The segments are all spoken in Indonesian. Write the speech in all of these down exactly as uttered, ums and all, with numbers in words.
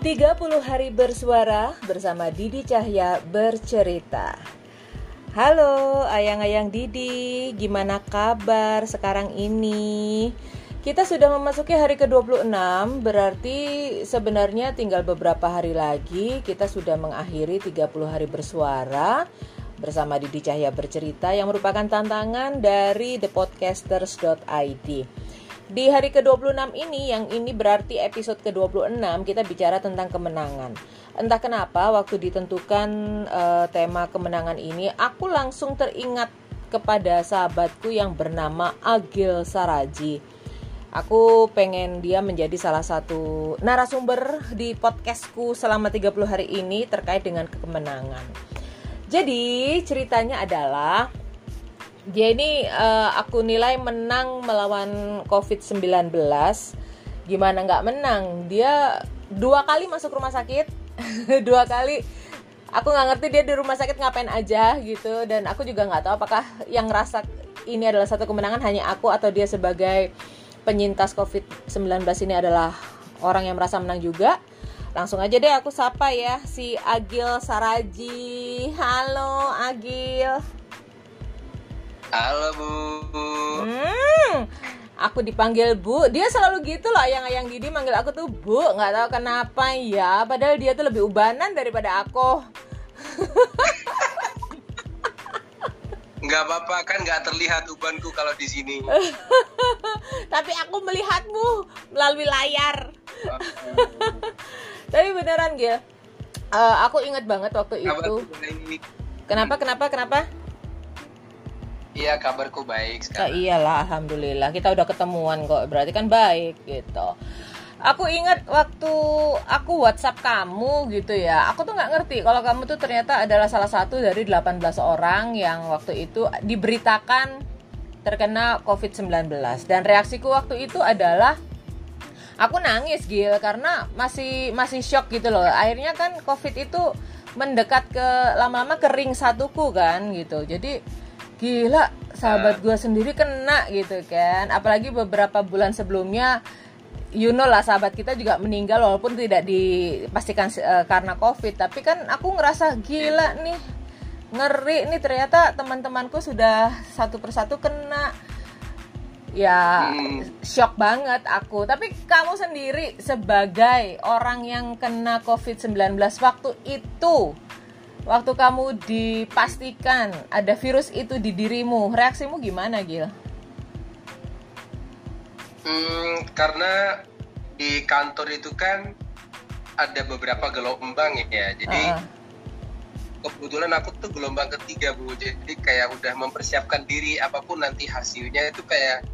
tiga puluh hari bersuara bersama Didi Cahya bercerita. Halo ayang-ayang Didi, gimana kabar sekarang ini? Kita sudah memasuki hari ke dua puluh enam, berarti sebenarnya tinggal beberapa hari lagi kita sudah mengakhiri tiga puluh hari bersuara bersama Didi Cahya bercerita yang merupakan tantangan dari the podcasters dot i d. Di hari ke dua puluh enam ini, yang ini berarti episode ke dua puluh enam, kita bicara tentang kemenangan. Entah kenapa waktu ditentukan uh, tema kemenangan ini, aku langsung teringat kepada sahabatku yang bernama Agil Saraji. Aku pengen dia menjadi salah satu narasumber di podcastku selama tiga puluh hari ini terkait dengan kemenangan. Jadi ceritanya adalah, dia ini uh, aku nilai menang melawan covid sembilan belas. Gimana gak menang? Dia dua kali masuk rumah sakit. Dua kali. Aku gak ngerti dia di rumah sakit ngapain aja gitu. Dan aku juga gak tahu apakah yang ngerasa ini adalah satu kemenangan hanya aku, atau dia sebagai penyintas covid sembilan belas ini adalah orang yang merasa menang juga. Langsung aja deh aku sapa ya si Agil Saraji. Halo Agil. Halo Bu. Hmm, aku dipanggil Bu. Dia selalu gitu loh, ayang-ayang Didi manggil aku tuh Bu. Gak tahu kenapa ya. Padahal dia tuh lebih ubanan daripada aku. Gak apa-apa, kan gak terlihat ubanku kalau di sini. Tapi aku melihatmu melalui layar. Tapi beneran Gil, uh, aku ingat banget waktu itu. Kenapa, kenapa, kenapa? Iya, kabarku baik sekarang. Oh, iyalah, alhamdulillah. Kita udah ketemuan kok, berarti kan baik gitu. Aku ingat waktu aku WhatsApp kamu gitu ya. Aku tuh gak ngerti kalau kamu tuh ternyata adalah salah satu dari delapan belas orang yang waktu itu diberitakan terkena covid sembilan belas. Dan reaksiku waktu itu adalah aku nangis Gil, karena masih masih shock gitu loh. Akhirnya kan COVID itu mendekat ke lama-lama ke ring satuku kan gitu. Jadi gila, sahabat gue sendiri kena gitu kan. Apalagi beberapa bulan sebelumnya, you know lah, sahabat kita juga meninggal walaupun tidak dipastikan uh, karena COVID. Tapi kan aku ngerasa gila nih, ngeri nih, ternyata teman-temanku sudah satu persatu kena. Ya, shock banget aku. Tapi kamu sendiri sebagai orang yang kena covid sembilan belas waktu itu, waktu kamu dipastikan ada virus itu di dirimu, reaksimu gimana Gil? Hmm, karena di kantor itu kan ada beberapa gelombang ya, jadi uh. kebetulan aku tuh gelombang ketiga Bu, jadi kayak udah mempersiapkan diri apapun nanti hasilnya itu kayak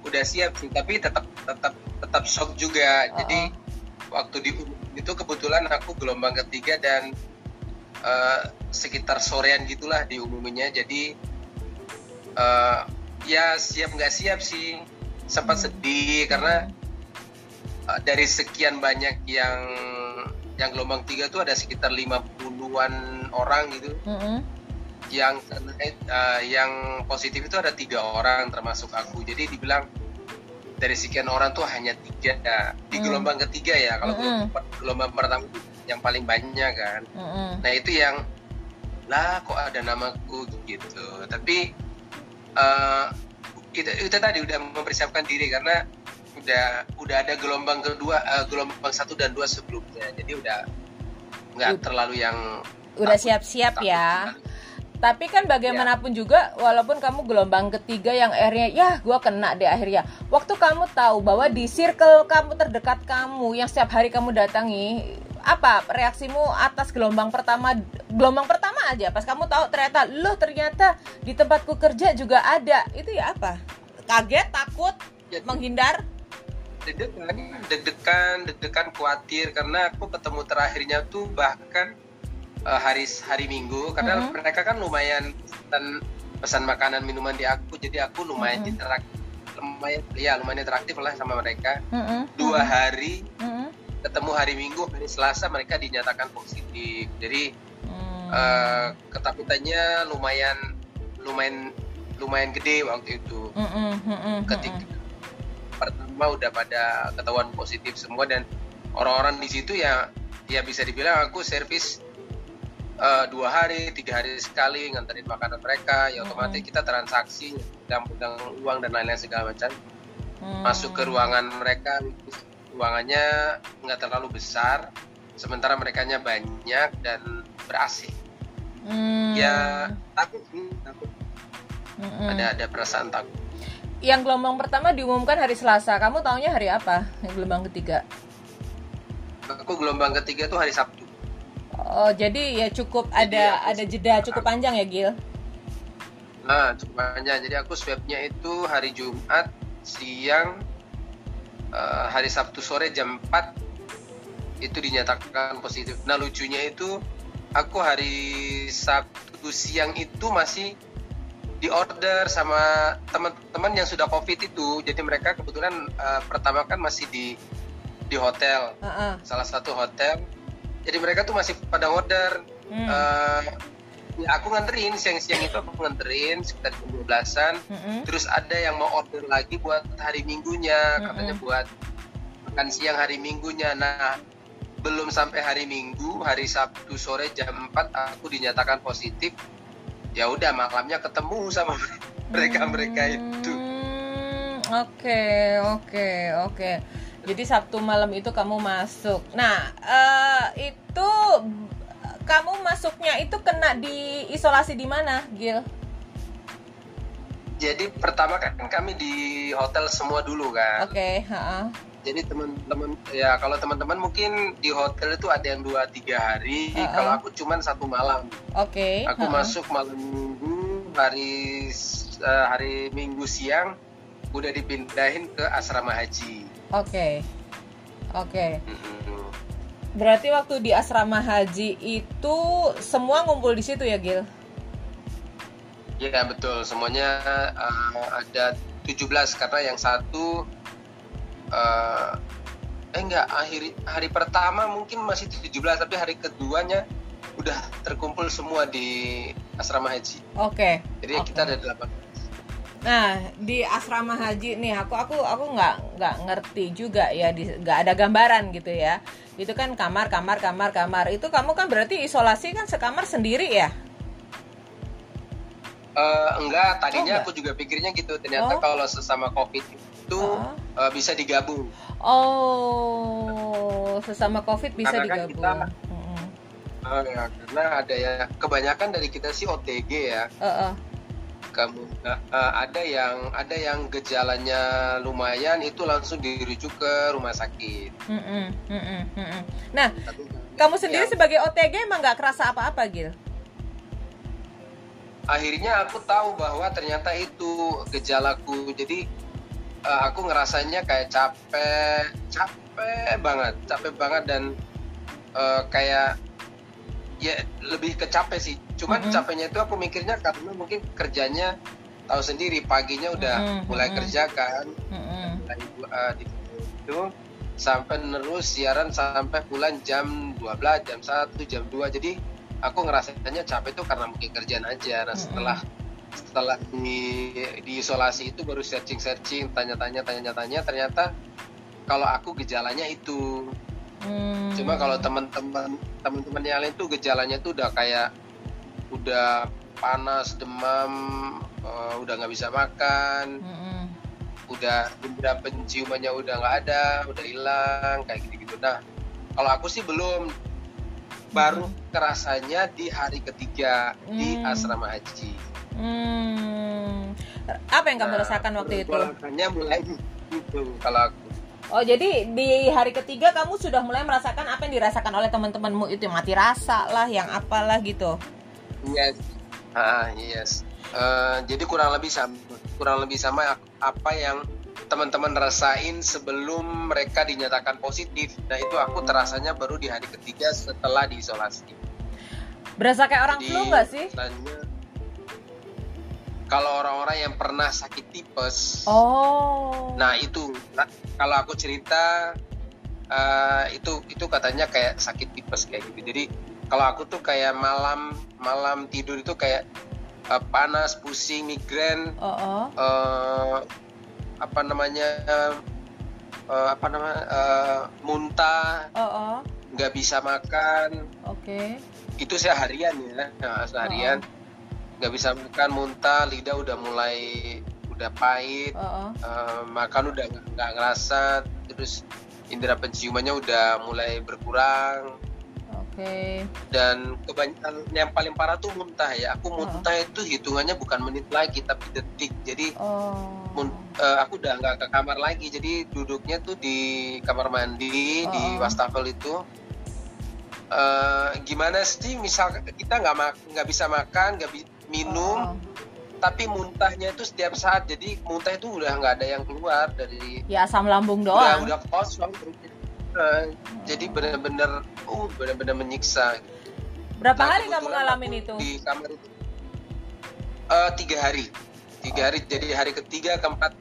udah siap sih, tapi tetap tetap tetap shock juga. Uh. Jadi waktu di itu kebetulan aku gelombang ketiga dan Uh, sekitar sorean gitulah diumuminya, jadi uh, ya siap nggak siap sih, sempat sedih karena uh, dari sekian banyak yang yang gelombang tiga tuh ada sekitar lima puluhan orang gitu, mm-hmm. yang uh, yang positif itu ada tiga orang termasuk aku, jadi dibilang dari sekian orang tuh hanya tiga ya, di gelombang mm. ketiga ya, kalau mm-hmm. gelombang pertama yang paling banyak kan, mm-hmm. nah itu yang lah kok ada namaku gitu, tapi uh, kita, kita tadi udah mempersiapkan diri karena udah udah ada gelombang kedua, uh, gelombang satu dan dua sebelumnya, jadi udah nggak U- terlalu yang udah takut, siap-siap takut ya. Terlalu. Tapi kan bagaimanapun ya, juga walaupun kamu gelombang ketiga yang akhirnya ya gue kena deh akhirnya, waktu kamu tahu bahwa di circle kamu terdekat kamu yang setiap hari kamu datangi, apa reaksimu atas gelombang pertama? Gelombang pertama aja pas kamu tahu ternyata loh ternyata di tempatku kerja juga ada, itu ya apa? Kaget, takut, ya, menghindar? Deg-degan, deg-degan, deg-degan, khawatir karena aku ketemu terakhirnya tuh bahkan hari hari Minggu karena mm-hmm. mereka kan lumayan pesan, pesan makanan minuman di aku, jadi aku lumayan mm-hmm. interaktif, lumayan ya lumayan interaktif lah sama mereka. Mm-hmm. Dua hari mm-hmm. ketemu hari Minggu, hari Selasa mereka dinyatakan positif, jadi mm-hmm. uh, ketakutannya lumayan lumayan lumayan gede waktu itu. Mm-hmm. Ketika mm-hmm. pertama udah pada ketahuan positif semua dan orang-orang di situ ya ya bisa dibilang aku servis uh, dua hari tiga hari sekali, nganterin makanan mereka ya, otomatis kita transaksi dan pegang uang dan lain-lain segala macam. Hmm. Masuk ke ruangan mereka, ruangannya nggak terlalu besar, sementara merekanya banyak dan ber-A C. Hmm. Ya takut, takut. Hmm. Ada ada perasaan takut. Yang gelombang pertama diumumkan hari Selasa. Kamu taunya hari apa? Yang gelombang ketiga? Aku gelombang ketiga tuh hari Sabtu. Oh, jadi ya cukup jadi ada ya, ada jeda cukup panjang ya, Gil? Nah, cukup panjang. Jadi aku swabnya itu hari Jumat siang, uh, hari Sabtu sore jam empat itu dinyatakan positif. Nah, lucunya itu aku hari Sabtu siang itu masih di order sama teman-teman yang sudah COVID itu. Jadi mereka kebetulan uh, pertama kan masih di di hotel, uh-uh. salah satu hotel. Jadi mereka tuh masih pada order. Hmm. Uh, aku nganterin siang-siang itu, aku nganterin sekitar jam dua belasan. Mm-hmm. Terus ada yang mau order lagi buat hari minggunya, mm-hmm. katanya buat makan siang hari minggunya. Nah, belum sampai hari minggu, hari Sabtu sore jam empat aku dinyatakan positif. Ya udah, malamnya ketemu sama mereka-mereka itu. Oke, oke, oke. Jadi Sabtu malam itu kamu masuk. Nah, uh, itu kamu masuknya itu kena di isolasi di mana, Gil? Jadi pertama kan kami di hotel semua dulu kan. Oke, ha-ha. Jadi teman-teman ya, kalau teman-teman mungkin di hotel itu ada yang dua tiga hari, uh-uh. kalau aku cuman satu malam. Oke. Okay. Aku uh-uh. masuk malam minggu, hari uh, hari minggu siang udah dipindahin ke asrama haji. Oke. Okay. Oke. Okay. Mm-hmm. Berarti waktu di asrama haji itu semua ngumpul di situ ya, Gil? Iya, betul. Semuanya uh, ada tujuh belas, karena yang satu Uh, eh enggak, akhir, hari pertama mungkin masih tujuh belas, tapi hari keduanya udah terkumpul semua di asrama haji. Oke. Okay. Jadi okay. Kita ada delapan. Nah, di asrama haji nih aku aku aku nggak nggak ngerti juga ya, nggak ada gambaran gitu ya. Itu kan kamar kamar kamar kamar. Itu kamu kan berarti isolasi kan sekamar sendiri ya? Uh, enggak, tadinya oh, enggak. Aku juga pikirnya gitu. Ternyata oh. kalau sesama COVID itu oh. uh, bisa digabung. Oh, sesama COVID bisa karena digabung. Kan kita, mm-hmm. uh, ya, karena ada ya, kebanyakan dari kita sih O T G ya. Uh-uh. Kamu, nah, uh, ada yang ada yang gejalanya lumayan itu langsung dirujuk ke rumah sakit. Mm-hmm. Mm-hmm. Mm-hmm. Nah, tapi, kamu sendiri ya, sebagai O T G emang nggak kerasa apa-apa, Gil? Akhirnya aku tahu bahwa ternyata itu gejalaku. Jadi uh, aku ngerasanya kayak capek, capek banget, capek banget dan uh, kayak ya lebih ke capek sih. Cuman mm-hmm. capeknya itu aku mikirnya karena mungkin kerjanya tahu sendiri, paginya udah mm-hmm. mulai kerja kan, mm-hmm. dari uh, di itu sampai nerus siaran sampai pulang jam dua belas, jam satu, jam dua. Jadi aku ngerasanya capek itu karena mungkin kerjaan aja. Nah, setelah setelah di, di isolasi itu baru searching-searching, tanya-tanya, tanya-tanya, ternyata kalau aku gejalanya itu. Hmm. Cuma kalau teman-teman teman-teman yang lain tuh gejalanya tuh udah kayak udah panas, demam, uh, udah nggak bisa makan, hmm. udah udah penciumannya udah nggak ada, udah hilang, kayak gitu-gitu. Nah, kalau aku sih belum. Baru kerasanya di hari ketiga hmm. di asrama haji. Hmm. Apa yang kamu nah, rasakan waktu itu? Rasanya mulai gitu kalau aku. Oh, jadi di hari ketiga kamu sudah mulai merasakan apa yang dirasakan oleh teman-temanmu itu, mati rasa lah, yang apalah gitu. Yes. Ah, yes. Uh, jadi kurang lebih sama, kurang lebih sama apa yang teman-teman rasain sebelum mereka dinyatakan positif. Nah, itu aku terasanya baru di hari ketiga setelah diisolasi. Berasa kayak orang flu nggak sih? Kalau orang-orang yang pernah sakit tipes, oh. nah itu, nah, kalau aku cerita uh, itu itu katanya kayak sakit tipes kayak gitu. Jadi kalau aku tuh kayak malam malam tidur itu kayak uh, panas, pusing, migrain. Oh. Uh, apa namanya uh, apa namanya uh, muntah, nggak oh, oh. bisa makan. Oke. Okay. Itu seharian ya, nah, seharian nggak oh, oh. bisa makan, muntah, lidah udah mulai udah pahit, oh, oh. Uh, makan udah nggak ngerasa, terus indera penciumannya udah mulai berkurang. Okay. Dan kebanyakan yang paling parah tuh muntah ya. Aku muntah oh. itu hitungannya bukan menit lagi tapi detik. Jadi oh. mun, uh, aku udah nggak ke kamar lagi. Jadi duduknya tuh di kamar mandi oh. di wastafel itu. Uh, gimana sih? Misal kita nggak ma- nggak bisa makan, nggak bi- minum, oh. tapi muntahnya itu setiap saat. Jadi muntah itu udah nggak ada yang keluar dari. Ya asam lambung doang. Udah, udah kosong. Uh, jadi benar-benar, uh, benar-benar menyiksa. Berapa nah, hari kamu ngalamin itu? Di kamar itu uh, tiga hari, tiga oh. hari. Jadi hari ketiga, keempat,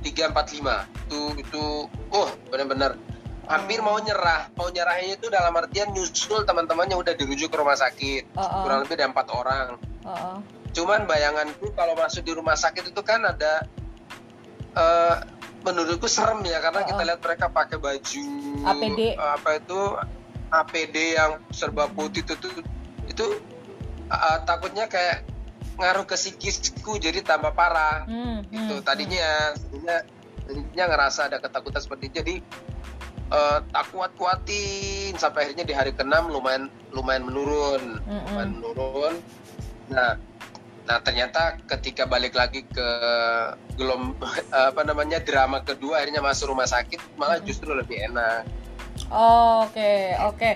tiga, empat, lima. Itu, itu, oh, benar-benar hampir mau nyerah. Mau nyerahnya itu dalam artian nyusul teman-temannya udah dirujuk ke rumah sakit, oh, oh. kurang lebih ada empat orang. Oh, oh. Cuman bayanganku kalau masuk di rumah sakit itu kan ada. Uh, Menurutku serem ya karena oh, kita lihat mereka pakai baju A P D. Apa itu A P D yang serba putih itu tuh, itu uh, takutnya kayak ngaruh ke psikisku jadi tambah parah hmm, gitu hmm, tadinya sebenarnya tadinya ngerasa ada ketakutan seperti itu, jadi uh, tak kuat kuatin sampai akhirnya di hari keenam lumayan lumayan menurun hmm, lumayan hmm. menurun. Nah. Nah ternyata ketika balik lagi ke gelom apa namanya drama kedua akhirnya masuk rumah sakit malah justru lebih enak. Oke okay, oke. Okay.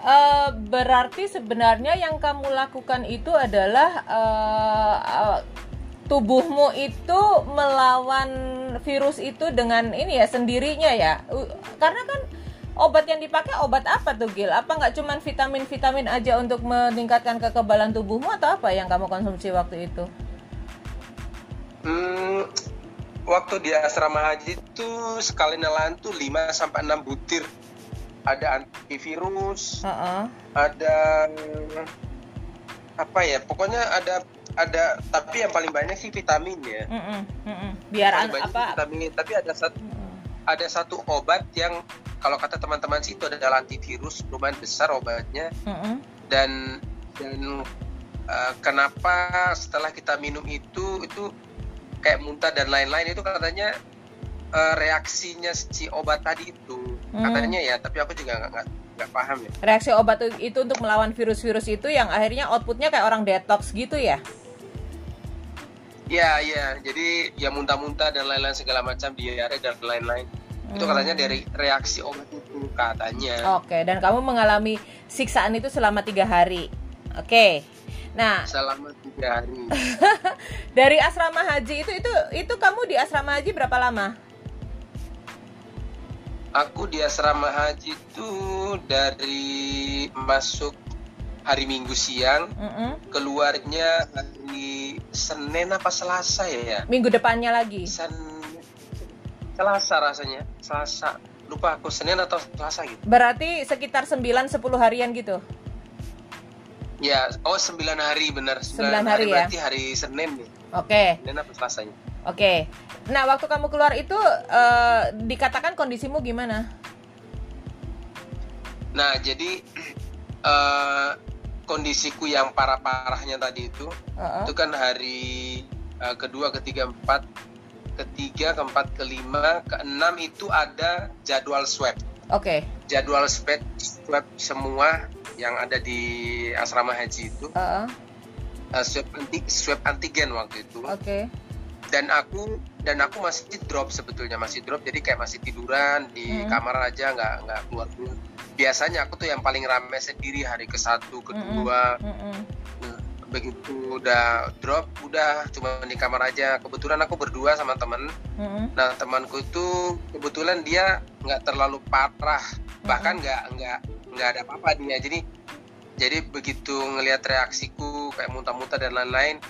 Uh, berarti sebenarnya yang kamu lakukan itu adalah uh, uh, tubuhmu itu melawan virus itu dengan ini ya sendirinya ya. Uh, karena kan obat yang dipakai obat apa tuh Gil? Apa nggak cuman vitamin-vitamin aja untuk meningkatkan kekebalan tubuhmu atau apa yang kamu konsumsi waktu itu? Hmm, waktu di asrama haji itu sekali nelan tuh lima sampai enam butir. Ada antivirus, uh-uh. ada apa ya? Pokoknya ada ada tapi yang paling banyak sih vitamin ya. Uh-uh, uh-uh. Biar an- apa? Vitamin, tapi ada satu uh-uh. ada satu obat yang kalau kata teman-teman sih itu adalah antivirus, lumayan besar obatnya. Mm-hmm. Dan dan uh, kenapa setelah kita minum itu itu kayak muntah dan lain-lain itu katanya uh, reaksinya si obat tadi itu mm. katanya ya, tapi aku juga nggak nggak nggak paham ya. Reaksi obat itu untuk melawan virus-virus itu yang akhirnya outputnya kayak orang detox gitu ya? Ya ya, jadi ya muntah-muntah dan lain-lain segala macam, diare dan lain-lain. Itu katanya dari reaksi obat itu katanya. Oke, dan kamu mengalami siksaan itu selama tiga hari. Oke. Nah, selama tiga hari. Dari asrama haji itu itu itu kamu di asrama haji berapa lama? Aku di asrama haji itu dari masuk hari Minggu siang, mm-hmm. keluarnya hari Senin apa Selasa ya? Minggu depannya lagi. Sen Selasa rasanya, Selasa, lupa aku Senin atau Selasa gitu. Berarti sekitar sembilan sampai sepuluh harian gitu? Ya, oh sembilan hari benar, sembilan, sembilan hari, hari ya? Berarti hari Senin nih. Oke okay. Senin apa Selasanya. Oke okay. Nah waktu kamu keluar itu uh, dikatakan kondisimu gimana? Nah jadi uh, kondisiku yang parah-parahnya tadi itu uh-uh. itu kan hari uh, kedua, ketiga, empat ketiga, keempat, kelima, keenam itu ada jadwal swab. Oke. Okay. Jadwal swab, swab semua yang ada di asrama haji itu. Uh-uh. Uh, swab anti, swab antigen waktu itu. Oke. Okay. Dan aku dan aku masih drop sebetulnya masih drop, jadi kayak masih tiduran di mm. kamar aja, nggak nggak keluar keluar. Biasanya aku tuh yang paling rame sendiri hari ke satu, kedua. Mm-mm. Mm-mm. Begitu udah drop udah cuma di kamar aja. Kebetulan aku berdua sama temen mm-hmm. Nah temanku itu kebetulan dia nggak terlalu parah mm-hmm. bahkan nggak nggak nggak ada apa-apa dia, jadi jadi begitu ngelihat reaksiku kayak muntah-muntah dan lain-lain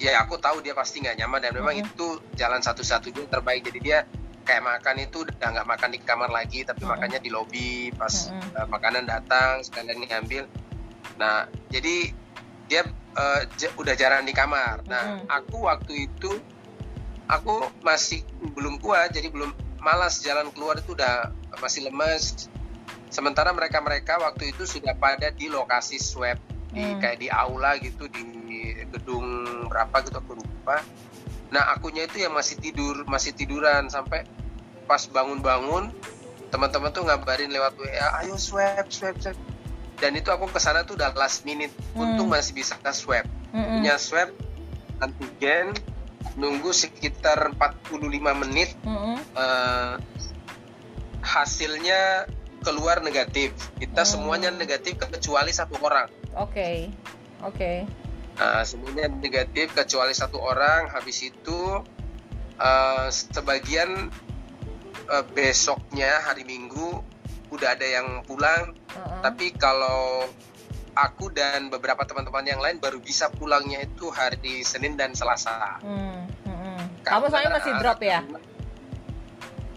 ya aku tahu dia pasti nggak nyaman dan memang mm-hmm. itu jalan satu-satunya terbaik, jadi dia kayak makan itu udah nggak makan di kamar lagi tapi mm-hmm. makannya di lobi pas mm-hmm. uh, makanan datang sekalian ngambil. Nah jadi dia uh, j- udah jarang di kamar. Nah, mm. aku waktu itu aku masih belum kuat, jadi belum malas jalan keluar itu udah masih lemes. Sementara mereka-mereka waktu itu sudah pada di lokasi swab di hmm. kayak di aula gitu, di gedung berapa gitu aku lupa. Nah, akunya itu yang masih tidur, masih tiduran sampai pas bangun-bangun teman-teman tuh ngabarin lewat W A, ayo swab, swab, swab. Dan itu aku kesana tuh udah last minute. Hmm. Untung masih bisa swab. Hmm. Punya swab antigen, nunggu sekitar empat puluh lima menit. Hmm. Uh, hasilnya keluar negatif. Kita hmm. semuanya negatif kecuali satu orang. Oke. Okay. Oke. Okay. Nah, semuanya negatif kecuali satu orang. Habis itu uh, sebagian uh, besoknya hari Minggu udah ada yang pulang. Uh-uh. Tapi kalau aku dan beberapa teman-teman yang lain baru bisa pulangnya itu hari Senin dan Selasa. Hmm. Uh-uh. Kamu soalnya masih drop ya?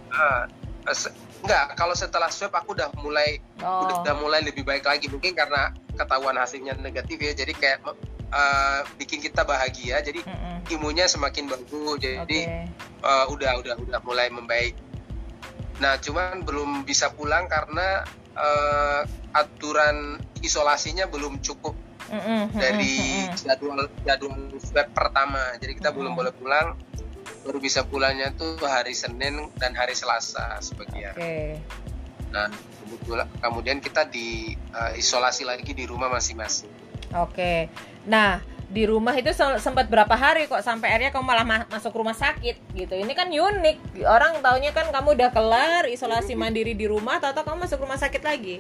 Uh, se- enggak, kalau setelah swab aku udah mulai oh. udah mulai lebih baik lagi. Mungkin karena ketahuan hasilnya negatif ya, jadi kayak Uh, bikin kita bahagia, jadi mm-mm. imunnya semakin bagus, jadi okay. uh, udah udah udah mulai membaik. Nah, cuman belum bisa pulang karena uh, aturan isolasinya belum cukup mm-mm. dari mm-mm. jadwal jadwal swab pertama, jadi kita mm-mm. belum boleh pulang. Baru bisa pulangnya tuh hari Senin dan hari Selasa sebagian. Okay. Nah, kemudian kita di uh, isolasi lagi di rumah masing-masing. Oke, nah di rumah itu sempat berapa hari kok sampai akhirnya kamu malah ma- masuk rumah sakit gitu. Ini kan unik, orang taunya kan kamu udah kelar isolasi mandiri di rumah, tahu-tahu kamu masuk rumah sakit lagi.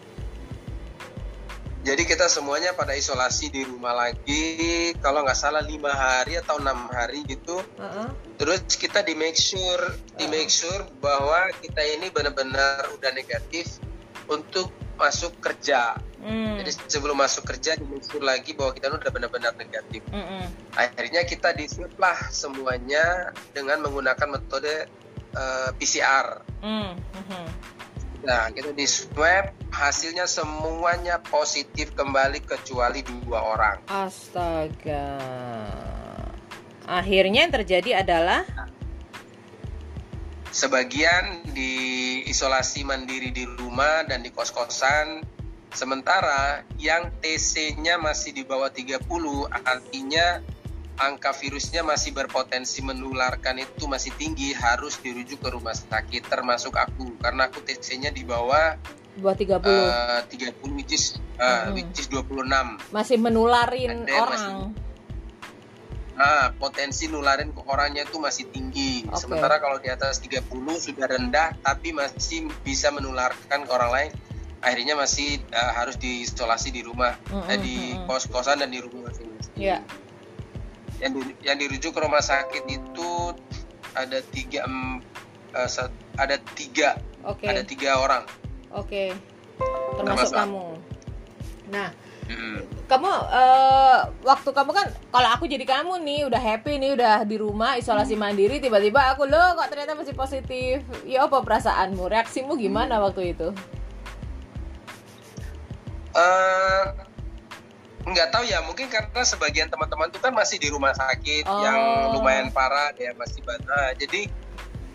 Jadi kita semuanya pada isolasi di rumah lagi, kalau nggak salah lima hari atau enam hari gitu. Uh-uh. Terus kita di make sure, di make sure bahwa kita ini benar-benar udah negatif untuk masuk kerja. Hmm. Jadi sebelum masuk kerja diukur lagi bahwa kita udah benar-benar negatif. Mm-mm. Akhirnya kita di-swab lah semuanya dengan menggunakan metode uh, P C R. Mm-hmm. Nah, kita di-swab, hasilnya semuanya positif kembali kecuali dua orang. Astaga. Akhirnya yang terjadi adalah sebagian di isolasi mandiri di rumah dan di kos-kosan. Sementara yang T C-nya masih di bawah tiga puluh, artinya angka virusnya masih berpotensi menularkan itu masih tinggi, harus dirujuk ke rumah sakit, termasuk aku. Karena aku T C-nya di bawah tiga puluh, uh, tiga puluh which is, uh, hmm. which is dua puluh enam. Masih menularin Anda orang. Masih, nah, potensi nularin ke orangnya itu masih tinggi. Okay. Sementara kalau di atas tiga puluh sudah rendah, tapi masih bisa menularkan ke orang lain. Akhirnya masih uh, harus diisolasi di rumah, mm-hmm. eh, di kos-kosan dan di rumah masing-masing. Yeah. Yang, di, yang dirujuk ke rumah sakit itu ada tiga, um, uh, sat, ada tiga, okay. ada tiga orang. Oke, okay. termasuk, termasuk kamu. Nah, mm-hmm. kamu uh, waktu kamu kan, kalau aku jadi kamu nih, udah happy nih, udah di rumah isolasi mm-hmm. mandiri, tiba-tiba aku loh kok ternyata masih positif. Ya apa perasaanmu, reaksimu gimana mm-hmm. waktu itu? Uh, nggak tahu ya, mungkin karena sebagian teman-teman tuh kan masih di rumah sakit oh. yang lumayan parah ya, masih banyak. Jadi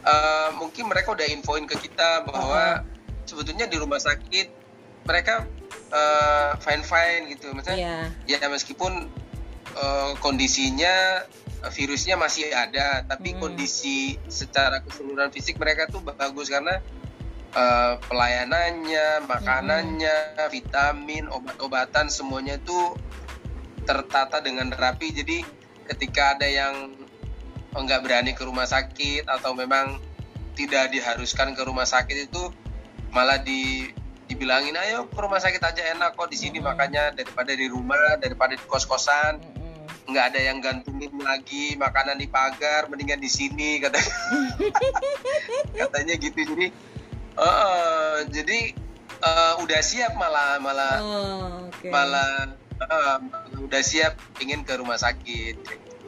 uh, mungkin mereka udah infoin ke kita bahwa uh-huh. sebetulnya di rumah sakit mereka uh, fine-fine gitu, maksudnya yeah. ya meskipun uh, kondisinya virusnya masih ada, tapi hmm. kondisi secara keseluruhan fisik mereka tuh bagus karena Uh, pelayanannya, makanannya, hmm. vitamin, obat-obatan semuanya itu tertata dengan rapi. Jadi ketika ada yang nggak berani ke rumah sakit atau memang tidak diharuskan ke rumah sakit itu malah di, dibilangin ayo ke rumah sakit aja, enak kok di sini. Hmm. Makanya daripada di rumah, daripada di kos-kosan nggak ada yang gantungin lagi makanan di pagar, mendingan di sini katanya. Katanya gitu. Jadi Uh, uh, jadi uh, udah siap malah malah oh, okay. malah uh, udah siap ingin ke rumah sakit.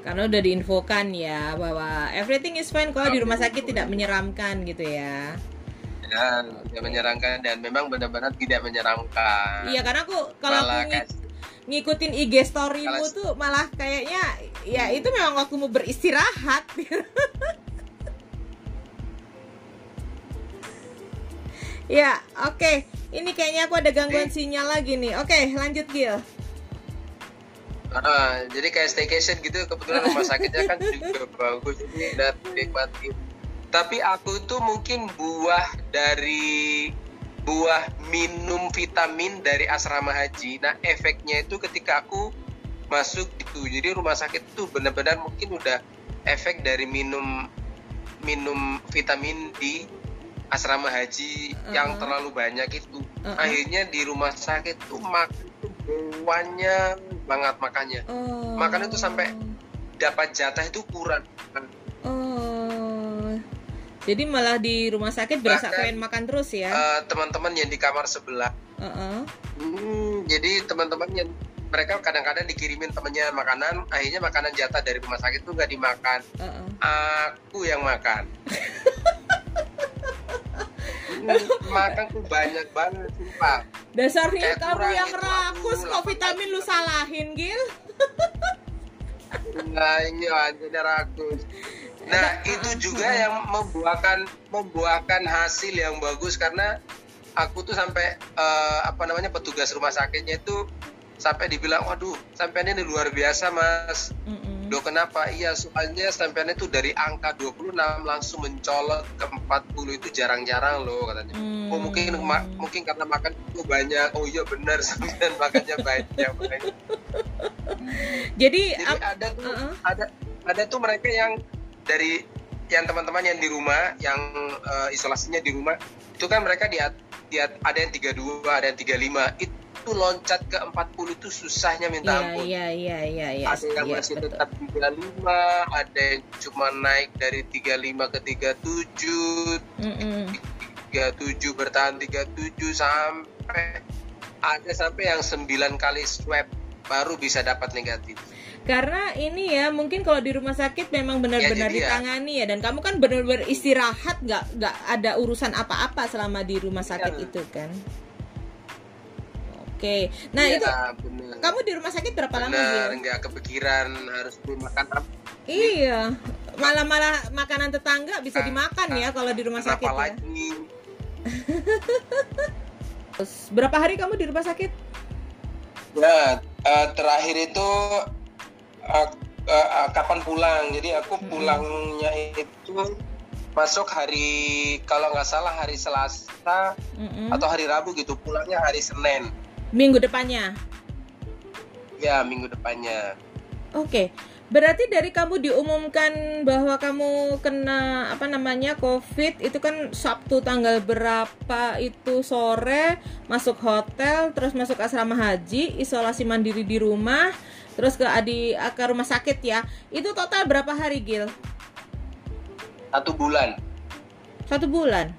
Karena udah diinfokan ya bahwa everything is fine kalau oh, di rumah sakit, tidak menyeramkan gitu ya. Ya, okay. tidak menyeramkan dan memang benar-benar tidak menyeramkan. Iya, karena aku kalau malah aku ngik- kas- ngikutin I G storymu kalas- tuh malah kayaknya ya itu memang waktumu beristirahat. Ya, oke. Okay. Ini kayaknya aku ada gangguan okay. sinyal lagi nih. Oke, okay, lanjut Gil. Uh, jadi kayak staycation gitu, kebetulan rumah sakitnya kan juga bagus dan nikmatin. Tapi aku tuh mungkin buah dari buah minum vitamin dari asrama haji. Nah, efeknya itu ketika aku masuk gitu. Jadi rumah sakit tuh benar-benar mungkin udah efek dari minum minum vitamin di asrama haji uh-huh. yang terlalu banyak itu uh-huh. akhirnya di rumah sakit tuh makan banyak banget makannya uh-huh. makan itu sampai dapat jatah itu kurang uh-huh. jadi malah di rumah sakit berasa pengen makan terus ya uh, teman-teman yang di kamar sebelah uh-huh. hmm, jadi teman-teman yang mereka kadang-kadang dikirimin temennya makanan, akhirnya makanan jatah dari rumah sakit tuh nggak dimakan. Uh-uh. Aku yang makan. Makan tuh banyak banget, sumpah. Dasarnya kamu yang rakus, kok vitamin lu salahin, Gil? Nah, ini anjirnya rakus. Nah, itu juga yang membuahkan membuahkan hasil yang bagus karena aku tuh sampai uh, apa namanya petugas rumah sakitnya itu sampai dibilang, waduh, sampeannya ini luar biasa mas. Mm-mm. Duh kenapa? Iya soalnya sampeannya itu dari angka dua puluh enam langsung mencolok ke empat puluh itu jarang-jarang loh katanya. Mm. Oh mungkin ma- mungkin karena makan itu banyak. Oh iya benar sampean makannya banyak. Jadi, Jadi ada tuh uh-uh. ada ada tuh mereka yang dari yang teman-teman yang di rumah yang uh, isolasinya di rumah itu kan mereka di, di ada yang tiga puluh dua ada yang tiga puluh lima itu itu loncat ke empat puluh itu susahnya minta ampun. Iya iya iya iya. Ada yang yes, masih betul. Tetap tiga puluh lima, ada yang cuma naik dari tiga puluh lima ke tiga puluh tujuh. Mm-mm. tiga puluh tujuh bertahan tiga puluh tujuh sampai ada sampai yang sembilan kali swab baru bisa dapat negatif. Karena ini ya mungkin kalau di rumah sakit memang benar-benar ya, ditangani ya. ya dan kamu kan benar-benar istirahat enggak enggak ada urusan apa-apa selama di rumah sakit ya. Itu kan. Oke, nah ya, itu bener. Kamu di rumah sakit berapa bener, lama sih? Bener, nggak kepikiran harus dimakan apa? Iya, malah-malah makanan tetangga bisa nah, dimakan nah, ya kalau di rumah sakit. Kenapa ya? Lagi? Terus, berapa hari kamu di rumah sakit? Nah, uh, terakhir itu uh, uh, uh, kapan pulang? Jadi aku pulangnya hmm. itu masuk hari kalau nggak salah hari Selasa hmm. atau hari Rabu gitu, pulangnya hari Senin. Minggu depannya? Ya, minggu depannya. Oke, okay. Berarti dari kamu diumumkan bahwa kamu kena apa namanya COVID itu kan Sabtu tanggal berapa itu sore, masuk hotel, terus masuk asrama haji, isolasi mandiri di rumah, terus ke adi ke rumah sakit ya. Itu total berapa hari, Gil? Satu bulan. Satu bulan.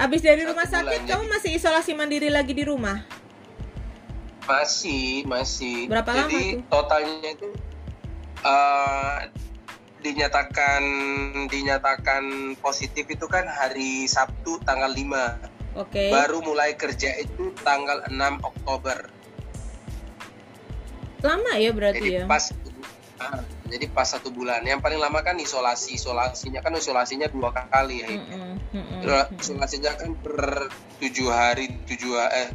Habis dari Satu rumah sakit bulan, kamu jadi... masih isolasi mandiri lagi di rumah? Masih, masih. Berapa lama jadi itu? Totalnya itu uh, dinyatakan dinyatakan positif itu kan hari Sabtu tanggal lima. Oke. Okay. Baru mulai kerja itu tanggal enam Oktober. Lama ya berarti jadi ya. Jadi pas uh, jadi pas satu bulan. Yang paling lama kan isolasi, isolasinya kan isolasinya dua kali ya. Mm-mm, mm-mm, isolasinya kan per tujuh hari, tujuh eh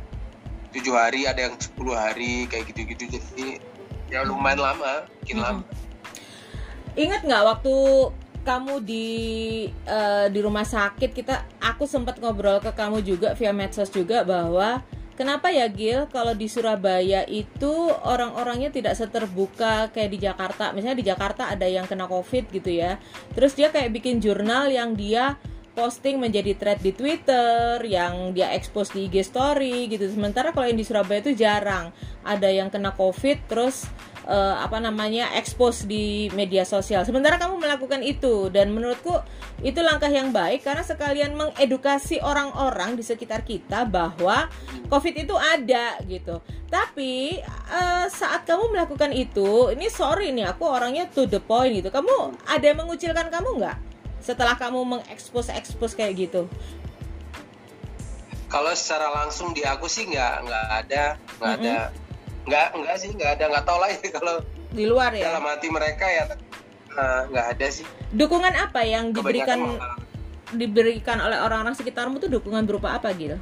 tujuh hari, ada yang sepuluh hari, kayak gitu-gitu. Jadi ya lumayan lama, makin hmm. lama. Ingat nggak waktu kamu di uh, di rumah sakit, kita aku sempat ngobrol ke kamu juga via medsos juga bahwa kenapa ya Gil kalau di Surabaya itu orang-orangnya tidak seterbuka kayak di Jakarta. Misalnya di Jakarta ada yang kena COVID gitu ya. Terus dia kayak bikin jurnal yang dia posting menjadi thread di Twitter, yang dia expose di I G story gitu. Sementara kalau yang di Surabaya itu jarang ada yang kena COVID terus uh, apa namanya expose di media sosial. Sementara kamu melakukan itu dan menurutku itu langkah yang baik karena sekalian mengedukasi orang-orang di sekitar kita bahwa COVID itu ada gitu. Tapi uh, saat kamu melakukan itu, ini sorry nih aku orangnya to the point gitu. Kamu ada yang mengucilkan kamu nggak? Setelah kamu mengekspos-ekspos kayak gitu? Kalau secara langsung di aku sih nggak nggak ada nggak mm-hmm. ada nggak nggak sih nggak ada nggak tahu lah ya kalau di luar ya dalam hati mereka ya nggak ada sih. Dukungan apa yang diberikan? Kebanyakan diberikan oleh orang-orang sekitarmu tuh dukungan berupa apa gitu?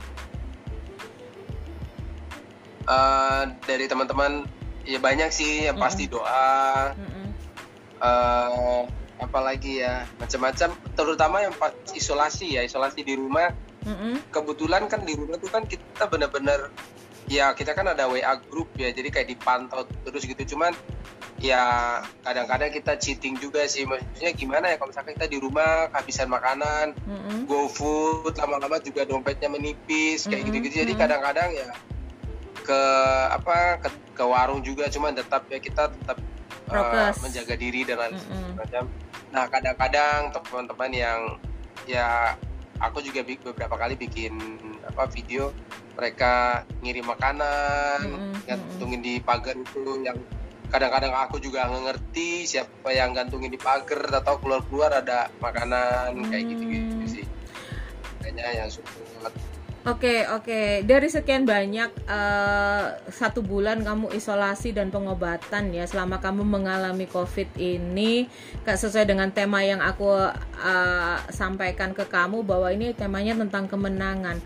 Uh, dari teman-teman ya banyak sih, yang pasti mm-hmm. doa, mm-hmm. uh, apalagi ya macam-macam, terutama yang pas isolasi ya, isolasi di rumah. Mm-hmm. Kebetulan kan di rumah tuh kan kita benar-benar ya, kita kan ada W A group ya, jadi kayak dipantau terus gitu. Cuman ya kadang-kadang kita cheating juga sih, maksudnya gimana ya kalau misalkan kita di rumah kehabisan makanan, mm-hmm. go food, lama-lama juga dompetnya menipis kayak mm-hmm. gitu-gitu. Jadi kadang-kadang ya ke apa ke, ke warung juga, cuman tetap ya kita tetap uh, menjaga diri dan lain mm-hmm. macam. Nah kadang-kadang teman-teman yang ya aku juga beberapa kali bikin apa video, mereka ngirim makanan, mm-hmm. gantungin di pagar itu, yang kadang-kadang aku juga nggak ngerti siapa yang gantungin di pagar atau keluar-keluar ada makanan mm-hmm. kayak gitu-gitu sih. Kayaknya yang syukur banget. Oke, oke. Dari sekian banyak uh, satu bulan kamu isolasi dan pengobatan ya, selama kamu mengalami COVID ini, sesuai dengan tema yang aku uh, sampaikan ke kamu bahwa ini temanya tentang kemenangan.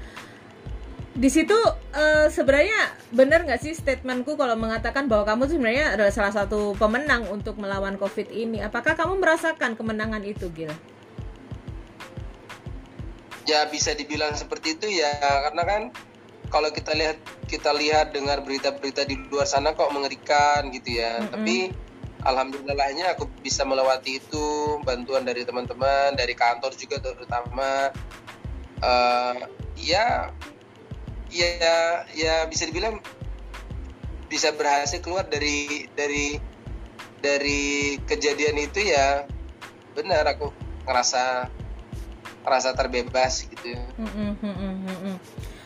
Di situ uh, sebenarnya benar nggak sih statementku kalau mengatakan bahwa kamu sebenarnya adalah salah satu pemenang untuk melawan COVID ini? Apakah kamu merasakan kemenangan itu, Gil? Ya bisa dibilang seperti itu ya, karena kan kalau kita lihat kita lihat dengar berita-berita di luar sana kok mengerikan gitu ya. Mm-hmm. Tapi alhamdulillahnya aku bisa melewati itu, bantuan dari teman-teman, dari kantor juga terutama. Uh, ya, ya, ya bisa dibilang bisa berhasil keluar dari dari dari kejadian itu ya. Benar, aku ngerasa. Rasa terbebas gitu. Mm-mm, mm-mm, mm-mm.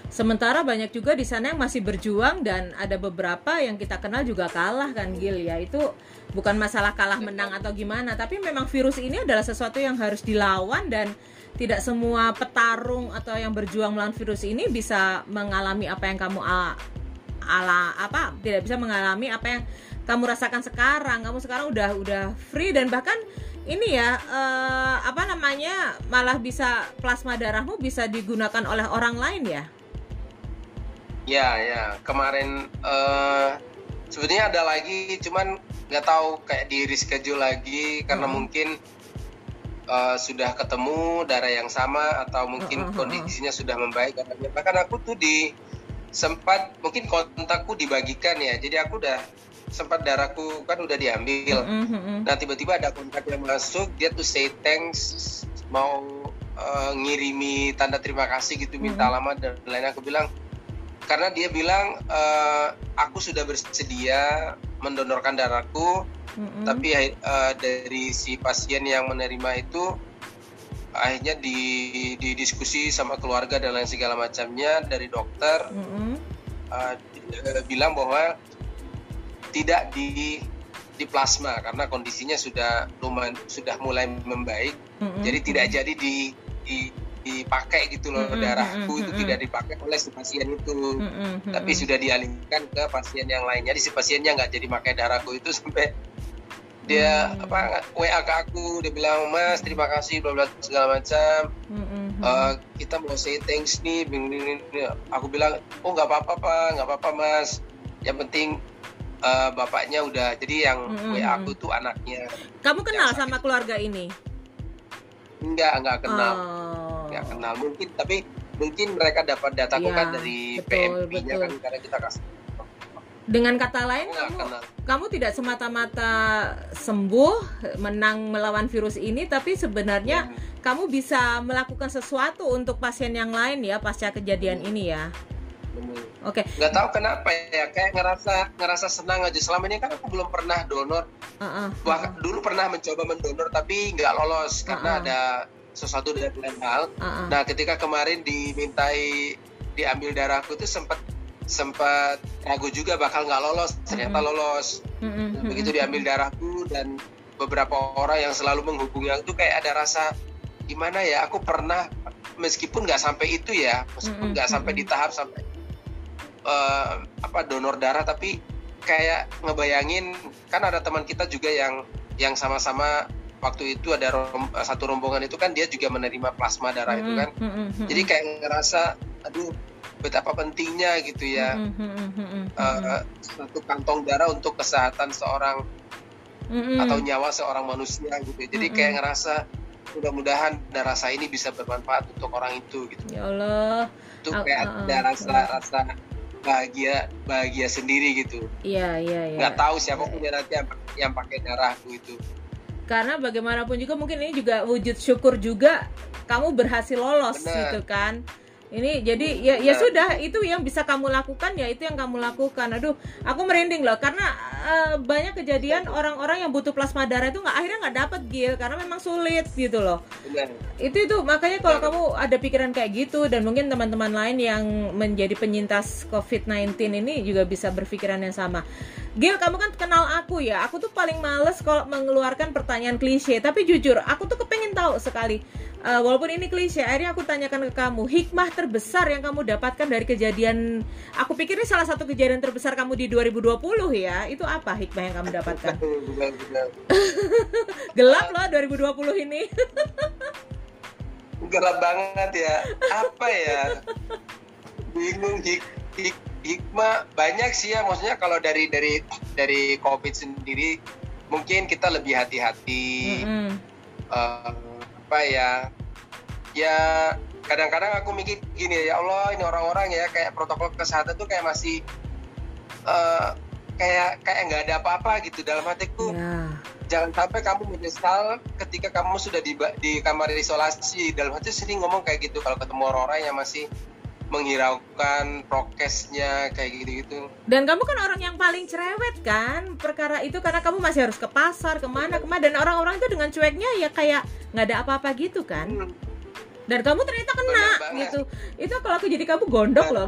Sementara banyak juga di sana yang masih berjuang dan ada beberapa yang kita kenal juga kalah kan, Gil ya. Itu bukan masalah kalah menang atau gimana, tapi memang virus ini adalah sesuatu yang harus dilawan dan tidak semua petarung atau yang berjuang melawan virus ini bisa mengalami apa yang kamu ala, ala apa tidak bisa mengalami apa yang kamu rasakan sekarang. Kamu sekarang udah udah free dan bahkan ini ya eh, apa namanya malah bisa plasma darahmu bisa digunakan oleh orang lain ya? Ya ya kemarin eh, sebenarnya ada lagi, cuman nggak tahu kayak di reschedule lagi karena hmm. mungkin eh, sudah ketemu darah yang sama atau mungkin uh, uh, uh, kondisinya uh. sudah membaik. Bahkan aku tuh di sempat mungkin kontakku dibagikan ya, jadi aku udah sempat darahku kan udah diambil. Mm-hmm. Nah tiba-tiba ada kontak yang masuk, dia tuh say thanks, mau uh, ngirimi tanda terima kasih gitu, minta mm-hmm. alamat dan lain-lain. Aku bilang karena dia bilang uh, aku sudah bersedia mendonorkan darahku, mm-hmm. tapi uh, dari si pasien yang menerima itu akhirnya di, di diskusi sama keluarga dan lain segala macamnya dari dokter mm-hmm. uh, bilang bahwa tidak di di plasma karena kondisinya sudah lumayan sudah mulai membaik, mm-hmm. jadi tidak jadi di, di dipakai gitu loh, mm-hmm. darahku itu mm-hmm. tidak dipakai oleh si pasien itu, mm-hmm. tapi sudah dialihkan ke pasien yang lain. Jadi si pasiennya nggak jadi pakai darahku itu sampai dia mm-hmm. apa W A ke aku, dia bilang mas terima kasih bla bla segala macam, mm-hmm. uh, kita mau say thanks nih, aku bilang oh nggak apa apa pak, nggak apa apa mas, yang penting Uh, bapaknya udah, jadi yang mm-hmm. W A aku tuh anaknya. Kamu kenal sama keluarga ini? Enggak, enggak kenal. Oh. Enggak kenal mungkin, tapi mungkin mereka dapat dataku ya, kan dari P M P-nya kan karena kita kasih. Dengan kata lain kamu, kamu tidak semata-mata sembuh menang melawan virus ini, tapi sebenarnya mm. kamu bisa melakukan sesuatu untuk pasien yang lain ya pasca kejadian mm. ini ya. Oke. Okay. Gak tahu kenapa ya, kayak ngerasa ngerasa senang aja. Selama ini kan aku belum pernah donor. Uh-uh. Bahkan dulu pernah mencoba mendonor tapi nggak lolos karena uh-uh. ada sesuatu dari lain hal. Uh-uh. Nah, ketika kemarin dimintai diambil darahku itu sempat sempat ragu juga bakal nggak lolos. Ternyata lolos. Uh-uh. Begitu diambil darahku dan beberapa orang yang selalu menghubungi aku kayak ada rasa gimana ya? Aku pernah meskipun nggak sampai itu ya, meskipun nggak sampai di tahap sampai Uh, apa donor darah, tapi kayak ngebayangin kan ada teman kita juga yang yang sama-sama waktu itu ada rom, satu rombongan itu kan dia juga menerima plasma darah mm-hmm. itu kan, mm-hmm. jadi kayak ngerasa aduh betapa pentingnya gitu ya mm-hmm. uh, satu kantong darah untuk kesehatan seorang mm-hmm. atau nyawa seorang manusia gitu, jadi mm-hmm. kayak ngerasa mudah-mudahan darah saya ini bisa bermanfaat untuk orang itu gitu. Ya Allah. Itu kayak ada rasa-rasa bahagia bahagia sendiri gitu. Iya iya iya. Nggak tahu siapa pun ya, nanti yang, yang pakai darahku itu. Karena bagaimanapun juga mungkin ini juga wujud syukur juga kamu berhasil lolos. Bener. Gitu kan. Ini jadi ya ya sudah, itu yang bisa kamu lakukan ya itu yang kamu lakukan. Aduh, aku merinding loh karena uh, banyak kejadian orang-orang yang butuh plasma darah itu nggak akhirnya nggak dapat Gil karena memang sulit gitu loh. Benar. Itu itu makanya kalau kamu ada pikiran kayak gitu dan mungkin teman-teman lain yang menjadi penyintas covid sembilan belas ini juga bisa berpikiran yang sama. Gil, kamu kan kenal aku ya. Aku tuh paling males kalau mengeluarkan pertanyaan klise, tapi jujur aku tuh kepengen tahu sekali. Uh, walaupun ini klise, akhirnya aku tanyakan ke kamu, hikmah terbesar yang kamu dapatkan dari kejadian, aku pikir ini salah satu kejadian terbesar kamu di dua ribu dua puluh ya, itu apa hikmah yang kamu dapatkan? Gelap loh dua ribu dua puluh ini. Gelap banget ya, apa ya, bingung. Hik, hik, hikmah banyak sih ya, maksudnya kalau dari dari dari COVID sendiri, mungkin kita lebih hati-hati. Mm-hmm. Uh, apa ya, ya kadang-kadang aku mikir gini ya, ya Allah ini orang-orang ya kayak protokol kesehatan tuh kayak masih uh, kayak kayak nggak ada apa-apa gitu dalam hatiku. Yeah. Jangan sampai kamu menyesal ketika kamu sudah di di kamar isolasi. Dalam hati sering ngomong kayak gitu kalau ketemu orang-orang yang masih menghiraukan prokesnya kayak gitu-gitu. Dan kamu kan orang yang paling cerewet kan perkara itu karena kamu masih harus ke pasar kemana-kemana dan orang-orang itu dengan cueknya ya kayak nggak ada apa-apa gitu kan. Hmm. Dan kamu ternyata kena gitu. Itu kalau aku jadi kamu gondok loh.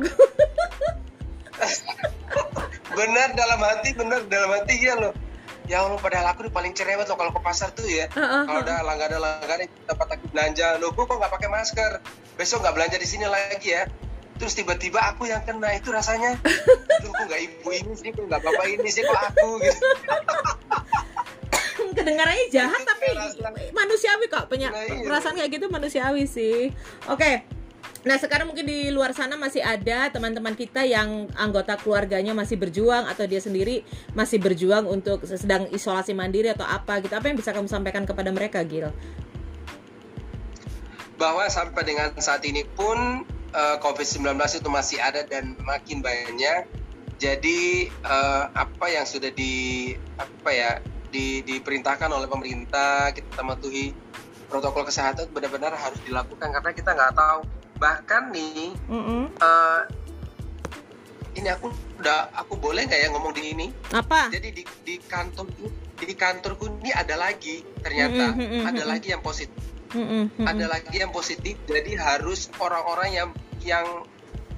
Benar dalam hati, benar dalam hati ya loh. Ya Allah, padahal aku nih paling cerewet loh kalau ke pasar tuh ya. Uh-huh. Kalau ada langganan-langganan tempat aku belanja, loh gua kok nggak pakai masker. Besok nggak belanja di sini lagi ya. Terus tiba-tiba aku yang kena itu rasanya, lu kok nggak ibu ini sih, kok nggak bapak ini sih, kok aku gitu. Kedengarannya jahat tapi manusiawi kok, punya perasaan kayak gitu manusiawi sih. Oke, okay. Nah sekarang mungkin di luar sana masih ada teman-teman kita yang anggota keluarganya masih berjuang atau dia sendiri masih berjuang untuk sedang isolasi mandiri atau apa gitu. Apa yang bisa kamu sampaikan kepada mereka, Gil? Bahwa sampai dengan saat ini pun covid sembilan belas itu masih ada dan makin banyak. Jadi uh, apa yang sudah di apa ya di, diperintahkan oleh pemerintah kita mematuhi protokol kesehatan benar-benar harus dilakukan karena kita nggak tahu. Bahkan nih uh, ini aku udah aku boleh nggak ya ngomong di ini? Apa? Jadi di, di kantorku di kantorku ini ada lagi ternyata mm-mm. ada lagi yang positif. Mm-hmm. Ada lagi yang positif, jadi harus orang-orang yang yang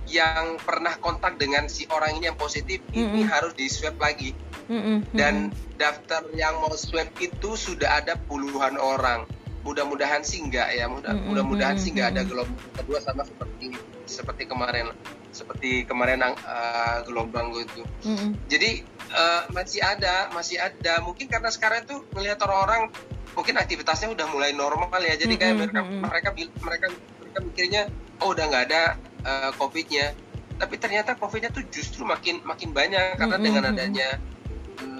yang pernah kontak dengan si orang ini yang positif mm-hmm. ini harus di swab lagi. Mm-hmm. Dan daftar yang mau swab itu sudah ada puluhan orang. Mudah-mudahan sih enggak ya, mudah, mm-hmm. mudah-mudahan sih enggak ada gelombang kedua sama seperti seperti kemarin seperti kemarin uh, gelombang itu. Mm-hmm. Jadi uh, masih ada masih ada mungkin karena sekarang tuh melihat orang-orang mungkin aktivitasnya udah mulai normal ya, jadi kayak mereka mereka mereka mereka mikirnya oh udah nggak ada uh, COVID-nya, tapi ternyata COVID-nya tuh justru makin makin banyak karena mm-hmm. dengan adanya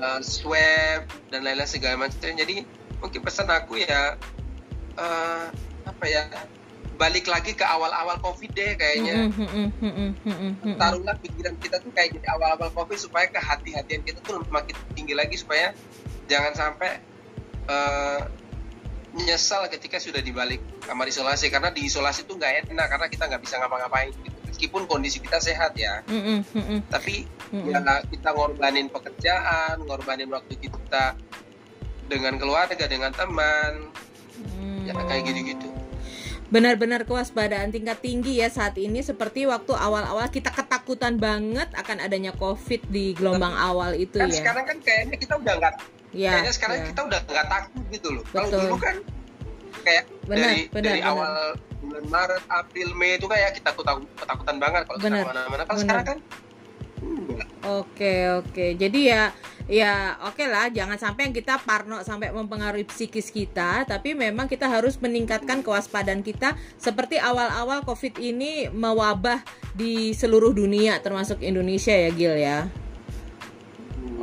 uh, swab dan lain-lain segala macam. Jadi mungkin pesan aku ya uh, apa ya balik lagi ke awal-awal COVID deh kayaknya, mm-hmm. taruhlah pikiran kita tuh kayak di awal-awal COVID supaya kehati-hatian kita tuh makin tinggi lagi supaya jangan sampai Uh, nyesal ketika sudah dibalik kamar isolasi karena di isolasi itu nggak enak karena kita nggak bisa ngapa-ngapain meskipun kondisi kita sehat ya, mm-mm, mm-mm. tapi mm-mm. ya kita ngorbanin pekerjaan, ngorbanin waktu kita dengan keluarga, dengan teman, mm. ya kayak gitu-gitu. Benar-benar kewaspadaan tingkat tinggi ya saat ini, seperti waktu awal-awal kita ketakutan banget akan adanya COVID di gelombang betul. Awal itu kan ya. Sekarang kan kayaknya kita udah nggak, ya, kayaknya sekarang ya. Kita udah nggak takut gitu loh. Kalau dulu kan kayak benar, dari benar, dari benar. Awal bulan Maret, April, Mei itu kayak kita ketakutan banget kalau kita kemana-mana. Kalau sekarang kan. Oke oke, jadi ya ya oke okay lah, jangan sampai kita parno sampai mempengaruhi psikis kita, tapi memang kita harus meningkatkan kewaspadaan kita seperti awal-awal COVID ini mewabah di seluruh dunia termasuk Indonesia ya Gil ya.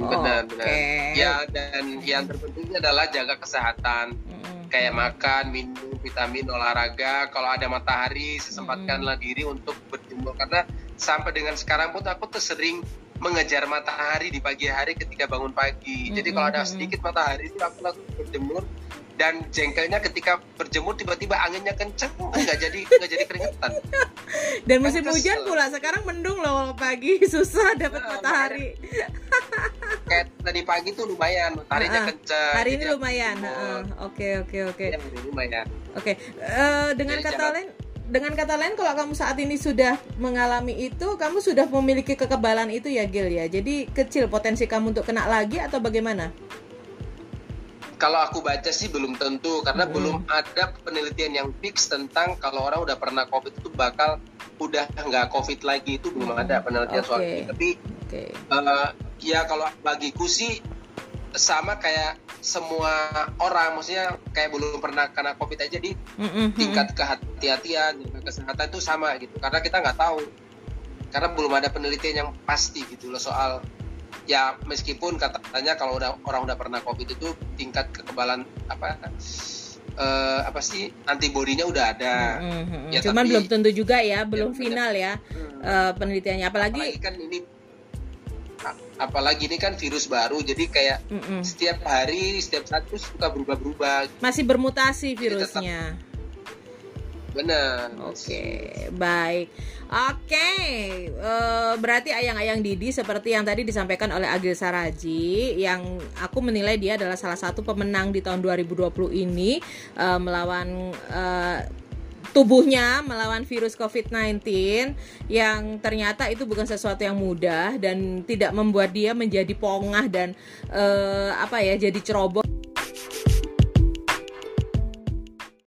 Benar, benar. Okay. Ya, dan yang terpentingnya adalah jaga kesehatan. Mm-hmm. Kayak makan, minum, vitamin, olahraga. Kalau ada matahari, sesempatkanlah mm-hmm. diri untuk berjemur. Karena sampai dengan sekarang pun aku tuh sering mengejar matahari di pagi hari ketika bangun pagi. Mm-hmm. Jadi kalau ada sedikit matahari, aku langsung berjemur. Dan jengkelnya ketika berjemur tiba-tiba anginnya kencang, nggak jadi nggak jadi keringetan. Dan musim kan hujan pula, sekarang mendung loh pagi, susah dapat nah, matahari. Kayak tadi pagi tuh lumayan, mataharinya uh, kencang. Hari ini lumayan. Oke oke oke. Lumayan. Oke, dengan jadi kata lain. Dengan kata lain, kalau kamu saat ini sudah mengalami itu, kamu sudah memiliki kekebalan itu ya Gil ya. Jadi kecil potensi kamu untuk kena lagi atau bagaimana? Kalau aku baca sih belum tentu, karena hmm. belum ada penelitian yang fix tentang kalau orang udah pernah COVID itu bakal udah nggak COVID lagi, itu belum hmm. ada penelitian okay. soal itu. Tapi okay. uh, ya kalau bagiku sih sama kayak semua orang, maksudnya kayak belum pernah kena COVID aja di mm-hmm. tingkat kehati-hatian, kesehatan itu sama gitu, karena kita nggak tahu, karena belum ada penelitian yang pasti gitu loh soal ya, meskipun katanya kalau udah orang udah pernah COVID itu tingkat kekebalan apa eh, apa sih antibodinya udah ada, mm-hmm. ya, cuman tapi, belum tentu juga ya, belum ya, final ya hmm. uh, penelitiannya, apalagi, apalagi kan ini apalagi ini kan virus baru, jadi kayak mm-mm. setiap hari, setiap saat itu suka berubah-berubah. Masih bermutasi virusnya. Benar. Oke, okay. baik. Oke, okay. uh, berarti ayang-ayang Didi seperti yang tadi disampaikan oleh Agil Saraji, yang aku menilai dia adalah salah satu pemenang di tahun dua ribu dua puluh ini uh, melawan uh, tubuhnya melawan virus covid sembilan belas yang ternyata itu bukan sesuatu yang mudah dan tidak membuat dia menjadi pongah dan uh, apa ya jadi ceroboh.